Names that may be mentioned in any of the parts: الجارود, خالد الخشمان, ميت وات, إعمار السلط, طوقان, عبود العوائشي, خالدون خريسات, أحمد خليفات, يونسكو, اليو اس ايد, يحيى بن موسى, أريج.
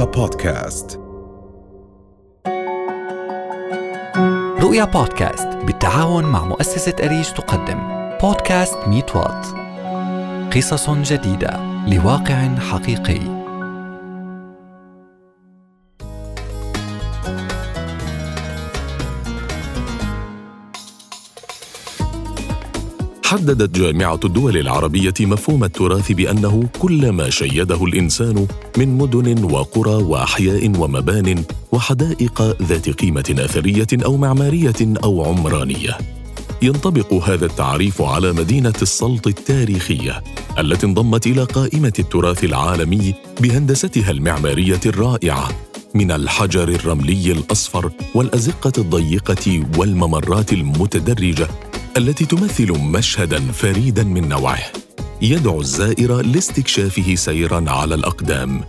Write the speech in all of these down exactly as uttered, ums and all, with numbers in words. رؤيا بودكاست. رؤيا بودكاست بالتعاون مع مؤسسة أريج تقدم بودكاست ميت وات، قصص جديدة لواقع حقيقي. حددت جامعة الدول العربية مفهوم التراث بأنه كل ما شيده الإنسان من مدن وقرى وأحياء ومبان وحدائق ذات قيمة أثرية أو معمارية أو عمرانية. ينطبق هذا التعريف على مدينة السلط التاريخية التي انضمت إلى قائمة التراث العالمي بهندستها المعمارية الرائعة من الحجر الرملي الأصفر والأزقة الضيقة والممرات المتدرجة التي تمثل مشهداً فريداً من نوعه يدعو الزائر لاستكشافه سيراً على الأقدام.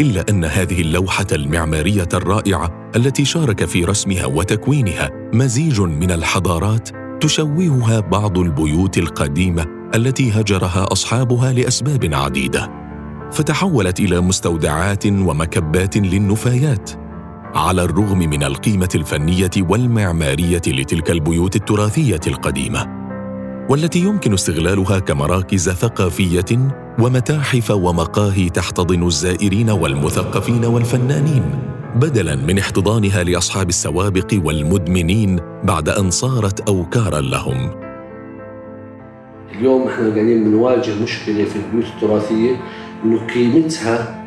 إلا أن هذه اللوحة المعمارية الرائعة التي شارك في رسمها وتكوينها مزيج من الحضارات تشوهها بعض البيوت القديمة التي هجرها أصحابها لأسباب عديدة، فتحولت إلى مستودعات ومكبات للنفايات. على الرغم من القيمة الفنية والمعمارية لتلك البيوت التراثية القديمة، والتي يمكن استغلالها كمراكز ثقافية ومتاحف ومقاهي تحتضن الزائرين والمثقفين والفنانين، بدلاً من احتضانها لأصحاب السوابق والمدمنين بعد أن صارت أوكاراً لهم. اليوم احنا قاعدين بنواجه مشكلة في البيوت التراثية إنه قيمتها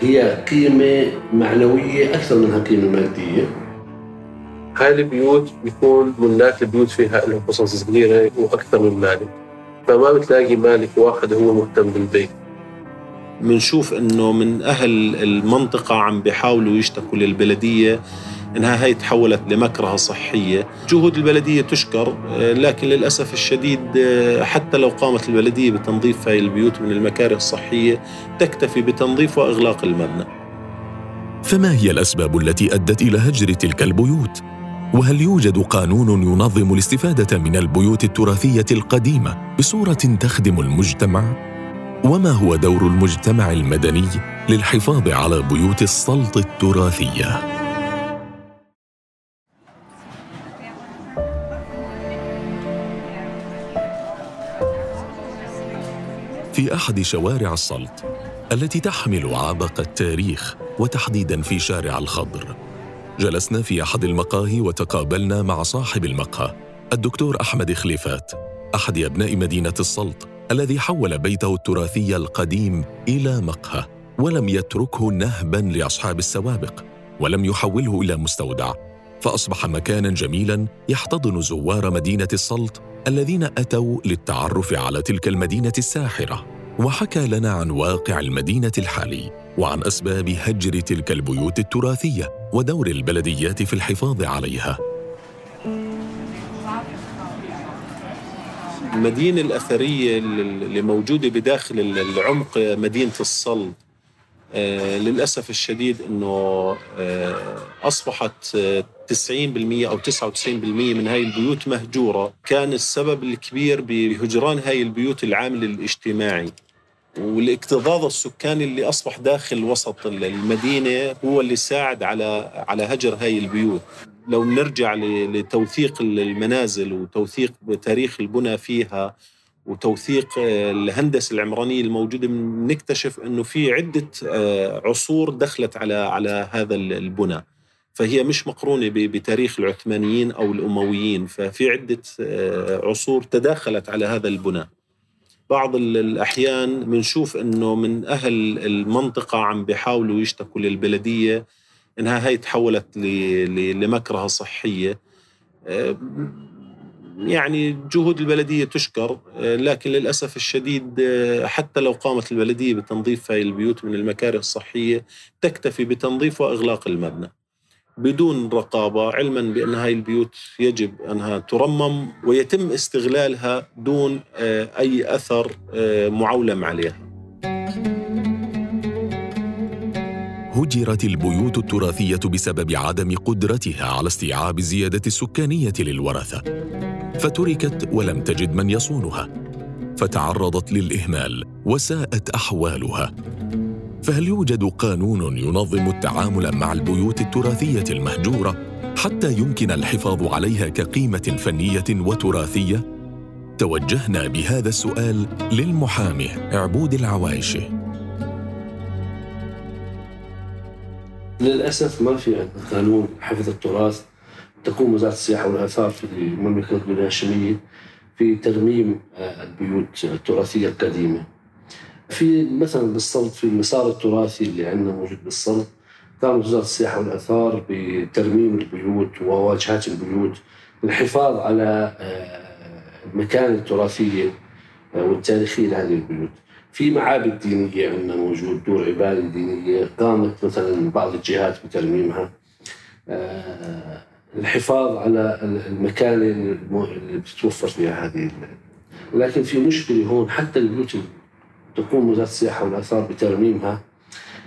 هي قيمة معنوية أكثر منها قيمة مادية. هاي البيوت بيكون ملاك البيوت فيها لهم قصص صغيرة وأكثر من مالك، فما بتلاقي مالك واحد هو مهتم بالبيت. منشوف إنه من أهل المنطقة عم بيحاولوا يشتكوا للبلدية إنها هاي تحولت لمكرها صحية. جهود البلدية تشكر، لكن للأسف الشديد حتى لو قامت البلدية بتنظيف هاي البيوت من المكاره الصحية تكتفي بتنظيف وإغلاق المبنى. فما هي الأسباب التي أدت إلى هجر تلك البيوت؟ وهل يوجد قانون ينظم الاستفادة من البيوت التراثية القديمة بصورة تخدم المجتمع؟ وما هو دور المجتمع المدني للحفاظ على بيوت السلط التراثية؟ في أحد شوارع السلط التي تحمل عبق التاريخ وتحديداً في شارع الخضر، جلسنا في أحد المقاهي وتقابلنا مع صاحب المقهى الدكتور أحمد خليفات، أحد أبناء مدينة السلط الذي حول بيته التراثي القديم إلى مقهى، ولم يتركه نهباً لأصحاب السوابق ولم يحوله إلى مستودع، فأصبح مكاناً جميلاً يحتضن زوار مدينة السلط الذين أتوا للتعرف على تلك المدينة الساحرة. وحكى لنا عن واقع المدينة الحالي وعن أسباب هجر تلك البيوت التراثية ودور البلديات في الحفاظ عليها. المدينة الأثرية اللي موجودة بداخل العمق مدينة السلط آه للأسف الشديد أنه آه أصبحت آه تسعين بالمئة أو تسعة وتسعين بالمئة من هاي البيوت مهجورة. كان السبب الكبير بهجران هاي البيوت العامل الاجتماعي والاكتظاظ السكاني اللي أصبح داخل وسط المدينة هو اللي ساعد على على هجر هاي البيوت. لو نرجع لتوثيق المنازل وتوثيق تاريخ البنى فيها وتوثيق الهندسة العمرانية الموجودة، نكتشف أنه في عدة عصور دخلت على على هذا البنى، فهي مش مقرونة بتاريخ العثمانيين أو الأمويين، ففي عدة عصور تداخلت على هذا البنى. بعض الأحيان منشوف أنه من أهل المنطقة عم بيحاولوا يشتكوا للبلدية أنها هاي تحولت لمكرها صحية. يعني جهود البلدية تشكر، لكن للأسف الشديد حتى لو قامت البلدية بتنظيف هاي البيوت من المكاره الصحية تكتفي بتنظيف وإغلاق المبنى بدون رقابة، علما بأن هاي البيوت يجب أنها ترمم ويتم استغلالها دون أي أثر معولم عليها. هجرت البيوت التراثية بسبب عدم قدرتها على استيعاب الزيادة السكانية للورثة، فتركت ولم تجد من يصونها، فتعرضت للإهمال وساءت أحوالها. فهل يوجد قانون ينظم التعامل مع البيوت التراثية المهجورة حتى يمكن الحفاظ عليها كقيمة فنية وتراثية؟ توجهنا بهذا السؤال للمحامي عبود العوائشي. للأسف ما في عندنا قانون حفظ التراث. تقوم وزارة السياحة والآثار في المملكة الأردنية الهاشمية في ترميم البيوت التراثية القديمة. في مثلا بالسلط، في المسار التراثي اللي عندنا موجود بالسلط، قامت وزارة السياحة والآثار بترميم البيوت وواجهات البيوت للحفاظ على المكانة التراثية والتاريخية لهذه البيوت. في معابد دينية عندنا موجود، دور عبادة دينية قامت مثلا بعض الجهات بترميمها الحفاظ على المكان اللي بتتوفر فيها هذه. لكن في مشكلة هون، حتى البيوت تقوم وزارة السياحة والآثار بترميمها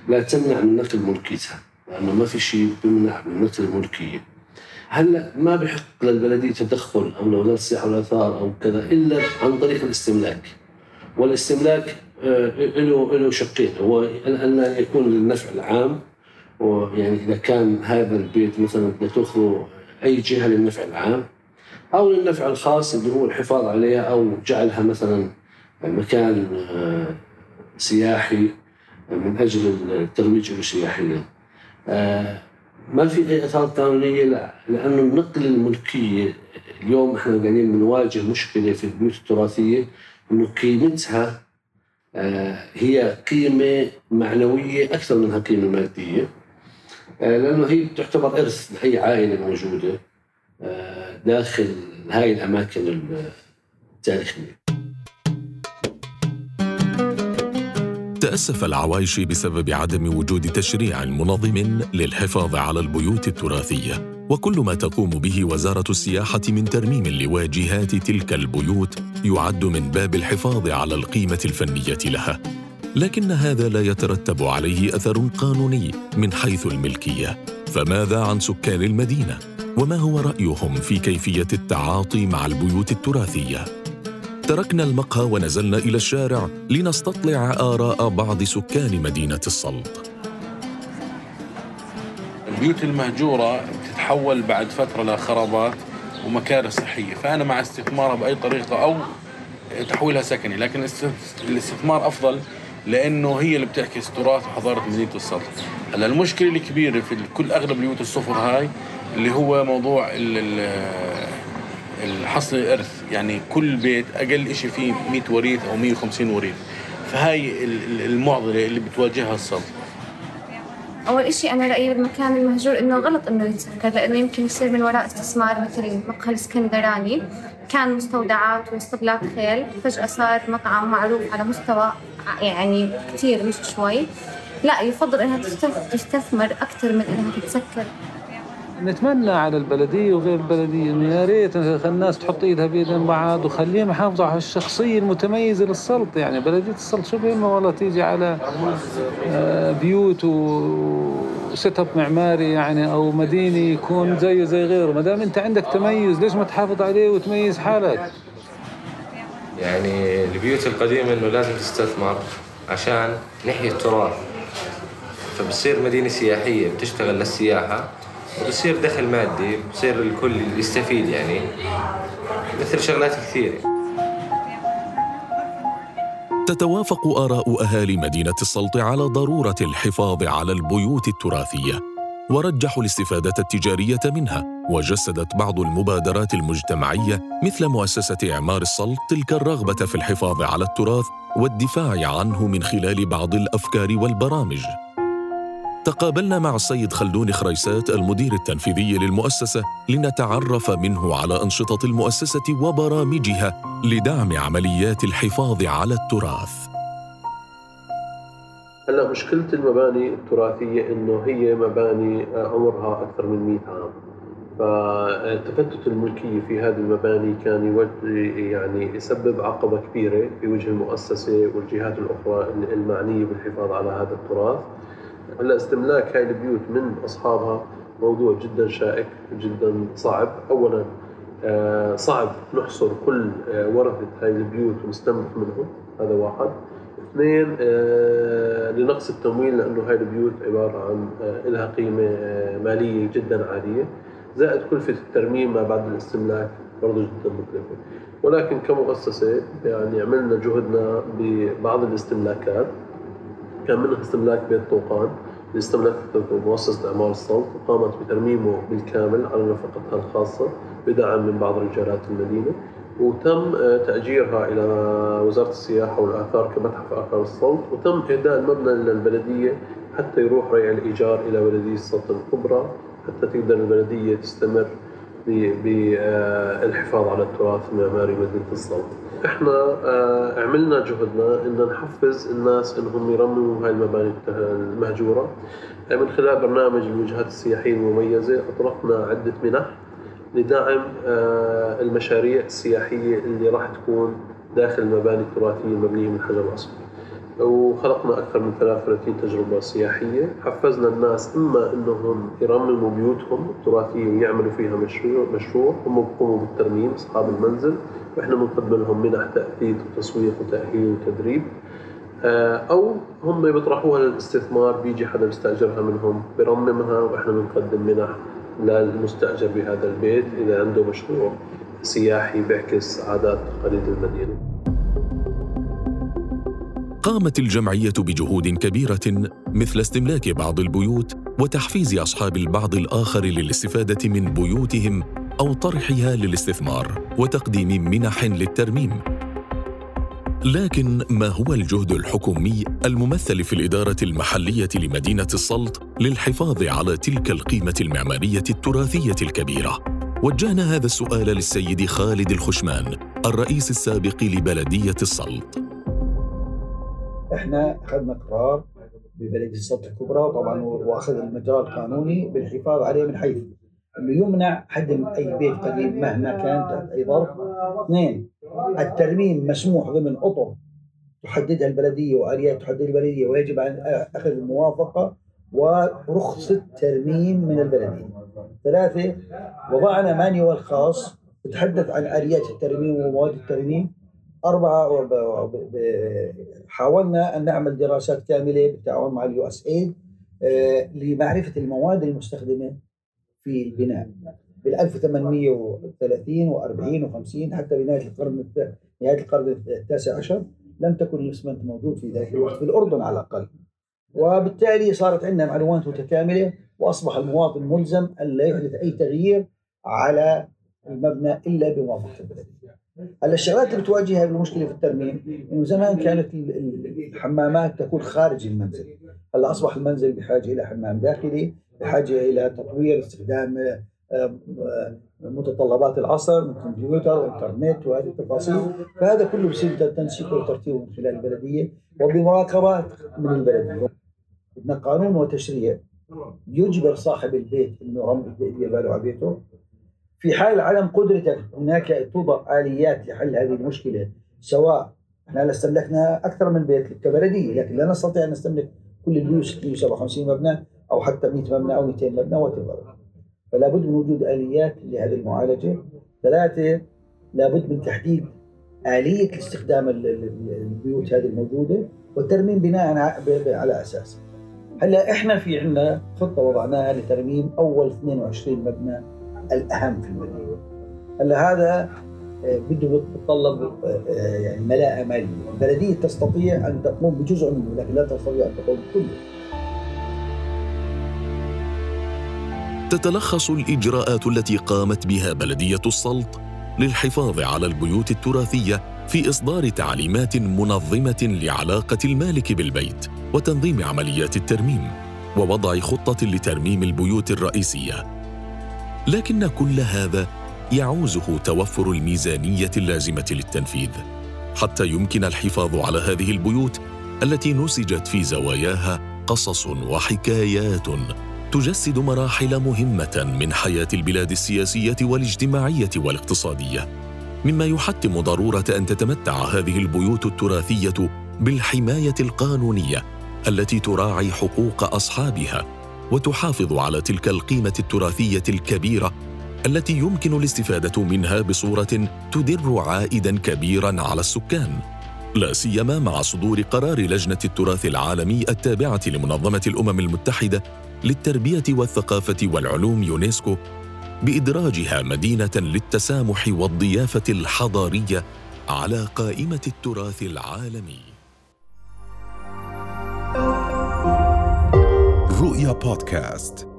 لا تمنع من نقل ملكيتها، لأنه ما في شيء بمنع من نقل الملكية. هلأ ما بحق للبلدية تدخل أو لوزارة السياحة والآثار أو كذا إلا عن طريق الاستملاك، والاستملاك له له شقين، هو أن يكون للنفع العام، ويعني إذا كان هذا البيت مثلا بتاخذه أي جهة للنفع العام، أو للنفع الخاص اللي هو الحفاظ عليها أو جعلها مثلا مكان سياحي من أجل الترويج السياحي. ما في أي آثار قانونية، لأنه نقل الملكية اليوم إحنا قاعدين بنواجه مشكلة في البيوت التراثية، إنه قيمتها هي قيمة معنوية أكثر منها قيمة مادية، لأنه هي تعتبر إرث لأي عائلة موجودة داخل هاي الأماكن التاريخية. تأسف العوائشي بسبب عدم وجود تشريع منظم للحفاظ على البيوت التراثية، وكل ما تقوم به وزارة السياحة من ترميم لواجهات تلك البيوت يعد من باب الحفاظ على القيمة الفنية لها، لكن هذا لا يترتب عليه أثر قانوني من حيث الملكية. فماذا عن سكان المدينة؟ وما هو رأيهم في كيفية التعاطي مع البيوت التراثية؟ تركنا المقهى ونزلنا إلى الشارع لنستطلع آراء بعض سكان مدينة السلط. البيوت المهجورة بتتحول بعد فترة لخرابات ومكاره صحية، فأنا مع استثمارها بأي طريقة أو تحويلها سكني، لكن الاستثمار أفضل لأنه هي اللي بتعكس تراث وحضارة مدينة السلط. هلا المشكلة الكبيرة في كل أغلب بيوت الصفر هاي اللي هو موضوع الحصل الإرث، يعني كل بيت أقل إشي فيه مية وريث أو مية وخمسين وريث، فهاي المعضلة اللي بتواجهها السلط. أول إشي أنا رأيي بالمكان المهجور إنه غلط إنه يترك، لأنه يمكن يصير من وراء استثمار. مثل المقهى الإسكندراني كان مستودعات واسطبلات خيل، فجأة صار مطعم معروف على مستوى يعني كتير مش شوي. لا، يفضل إنها تستثمر أكتر من إنها تتسكر. نتمنى على البلدية وغير البلدية إنه يا ريت الناس تحط إيدها بإيدين بعض وخليهم يحافظوا على الشخصية المتميزة للسلط. يعني بلدية السلط شو بهمها والله تيجي على بيوت وست اب معماري يعني أو مديني يكون زي زي غيره. ما دام أنت عندك تميز ليش ما تحافظ عليه وتميز حالك؟ يعني البيوت القديمة إنه لازم تستثمر عشان نحيي التراث، فبتصير مدينة سياحية بتشتغل للسياحة وبصير دخل مادي، بصير الكل يستفيد يعني مثل شغلات كثيرة. تتوافق آراء أهالي مدينة السلط على ضرورة الحفاظ على البيوت التراثية، ورجحوا الاستفادة التجارية منها. وجسدت بعض المبادرات المجتمعية مثل مؤسسة إعمار السلط تلك الرغبة في الحفاظ على التراث والدفاع عنه من خلال بعض الأفكار والبرامج. تقابلنا مع السيد خالدون خريسات المدير التنفيذي للمؤسسة لنتعرف منه على أنشطة المؤسسة وبرامجها لدعم عمليات الحفاظ على التراث. هلا مشكلة المباني التراثية إنه هي مباني عمرها أكثر من مئة عام، فتفتت الملكية في هذه المباني كان يعني يسبب عقبة كبيرة في وجه المؤسسة والجهات الأخرى المعنية بالحفاظ على هذا التراث. هلا استملاك هاي البيوت من أصحابها موضوع جدا شائك جدا صعب. أولا صعب نحصر كل ورثة هذه البيوت ونستنبط منهم، هذا واحد. اثنين، لنقص التمويل، لأنه هذه البيوت عبارة عن لها قيمة مالية جدا عالية، زائد كلفة الترميم ما بعد الاستملاك برضه جدا مكلفة. ولكن كمؤسسة يعني عملنا جهدنا ببعض الاستملاكات، كان منها استملاك بيت طوقان اللي استملكته مؤسسة إعمار السلط، وقامت بترميمه بالكامل على نفقتها الخاصة بدعم من بعض رجالات المدينة، وتم تأجيرها إلى وزارة السياحة والآثار كمتحف آثار السلط، وتم إهداء المبنى للبلدية حتى يروح ريع الإيجار إلى بلدية السلط الكبرى، حتى تقدر البلدية تستمر بالحفاظ على التراث المعماري مدينة السلط. احنا عملنا جهدنا ان نحفز الناس انهم يرمموا هاي المباني المهجورة من خلال برنامج الوجهات السياحية المميزة. اطلقنا عدة منح لدعم المشاريع السياحية اللي راح تكون داخل المباني التراثية المبنية من حجر العصفور، وخلقنا أكثر من ثلاث وثلاثين تجربة سياحية. حفزنا الناس إما أنهم يرمموا بيوتهم التراثية ويعملوا فيها مشروع, مشروع. هم بيقوموا بالترميم أصحاب المنزل، وإحنا بنقدم لهم منح تأثيث وتسويق وتأهيل وتدريب، أو هم بيطرحوها للاستثمار، بيجي حدا بيستأجرها منهم برممها، وإحنا بنقدم منح للمستأجر بهذا البيت إذا عنده مشروع سياحي بيعكس عادات وتقاليد المدينة. قامت الجمعية بجهود كبيرة مثل استملاك بعض البيوت وتحفيز أصحاب البعض الآخر للاستفادة من بيوتهم أو طرحها للاستثمار وتقديم منح للترميم. لكن ما هو الجهد الحكومي الممثل في الإدارة المحلية لمدينة السلط للحفاظ على تلك القيمة المعمارية التراثية الكبيرة؟ وجهنا هذا السؤال للسيد خالد الخشمان الرئيس السابق لبلدية السلط. احنا اخذنا قرار ببلديه السلط الكبرى، وطبعا واخذ المجال القانوني بالحفاظ عليه من حيث انه يمنع هدم اي بيت قديم مهما كان تحت اي ظرف. اثنين، الترميم مسموح ضمن اطر تحددها البلديه واليات تحددها البلديه، ويجب عن اخذ الموافقه ورخصه ترميم من البلديه. ثلاثه، وضعنا مانيوال خاص يتحدث عن اليات الترميم ومواد الترميم. أربعة، حاولنا أن نعمل دراسات كاملة بالتعاون مع اليو اس ايد لمعرفة المواد المستخدمة في البناء بال ألف وثمانمئة وثلاثين وأربعين وخمسين حتى بنهاية القرن نهاية القرن التاسع عشر. لم تكن الإسمنت موجود في ذلك الوقت في الأردن على الأقل، وبالتالي صارت عندنا معلومات متكاملة، وأصبح المواطن ملزم أن لا يحدث أي تغيير على المبنى إلا بموافقة البلدية. هلا الشغلات اللي بتواجهها المشكله في الترميم، انه زمان كانت الحمامات تكون خارج المنزل، هلا اصبح المنزل بحاجه الى حمام داخلي، بحاجه الى تطوير استخدام متطلبات العصر مثل الكمبيوتر والانترنت وهذه التفاصيل. فهذا كله بصير تنسيقه وترتيبه من خلال البلديه وبمراقبه من البلديه. بدنا قانون وتشريع يجبر صاحب البيت انه رمي باله على بيته. في حال عدم قدرتك هناك توضع آليات لحل هذه المشكلة، سواء احنا استملكنا أكثر من بيت كبلدية، لكن لا نستطيع أن نستملك كل البيوت مئة وسبعة وخمسين مبنى أو حتى مئة مبنى أو مئتين مبنى وتبارك. فلا بد من وجود آليات لهذه المعالجة. ثلاثة، لا بد من تحديد آلية استخدام البيوت هذه الموجودة والترميم بناء على أساسها. هلا احنا في عندنا خطة وضعناها لترميم أول اثنين وعشرين مبنى الأهم في المدينة. هلا هذا بده يتطلب يعني ملاءة مالية، البلدية تستطيع أن تقوم بجزء منه لكن لا تستطيع أن تقوم بكله. تتلخص الإجراءات التي قامت بها بلدية السلط للحفاظ على البيوت التراثية في إصدار تعليمات منظمة لعلاقة المالك بالبيت وتنظيم عمليات الترميم ووضع خطة لترميم البيوت الرئيسية. لكن كل هذا يعوزه توفر الميزانية اللازمة للتنفيذ حتى يمكن الحفاظ على هذه البيوت التي نسجت في زواياها قصص وحكايات تجسد مراحل مهمة من حياة البلاد السياسية والاجتماعية والاقتصادية، مما يحتم ضرورة أن تتمتع هذه البيوت التراثية بالحماية القانونية التي تراعي حقوق أصحابها وتحافظ على تلك القيمة التراثية الكبيرة التي يمكن الاستفادة منها بصورة تدر عائداً كبيراً على السكان، لا سيما مع صدور قرار لجنة التراث العالمي التابعة لمنظمة الأمم المتحدة للتربية والثقافة والعلوم يونسكو بإدراجها مدينة للتسامح والضيافة الحضارية على قائمة التراث العالمي. رؤيا بودكاست.